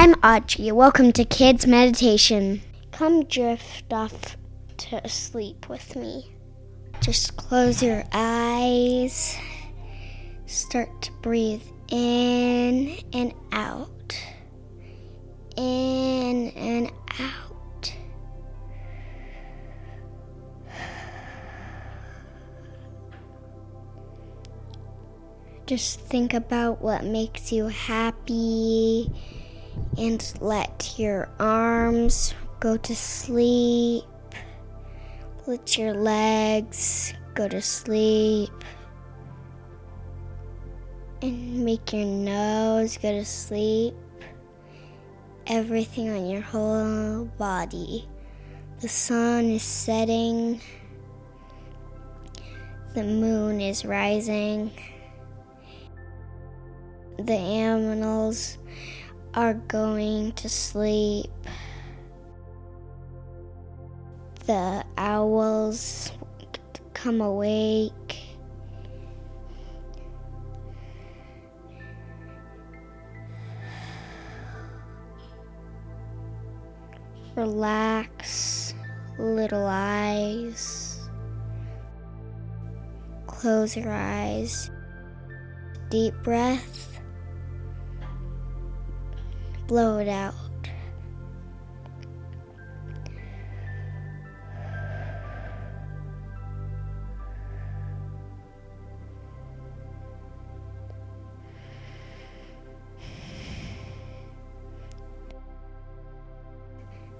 I'm Archie. Welcome to Kids Meditation. Come drift off to sleep with me. Just close your eyes. Start to breathe in and out. In and out. Just think about what makes you happy. And let your arms go to sleep. Let your legs go to sleep. And make your nose go to sleep. Everything on your whole body. The sun is setting. The moon is rising. The animals are going to sleep. The owls come awake. Relax, little eyes. Close your eyes. Deep breath. Blow it out.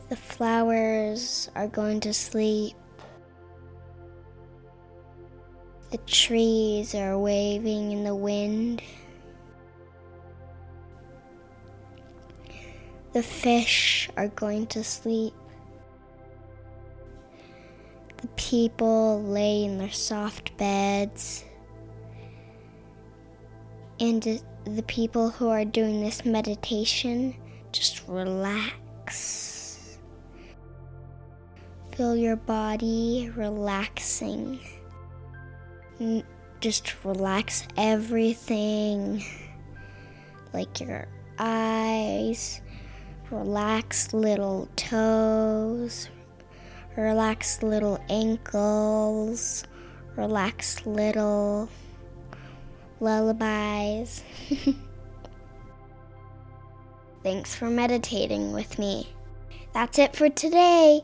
The flowers are going to sleep. The trees are waving in the wind. The fish are going to sleep. The people lay in their soft beds. And the people who are doing this meditation, just relax. Feel your body relaxing. Just relax everything. Like your eyes. Relax little toes, relax little ankles, relax little lullabies. Thanks for meditating with me. That's it for today.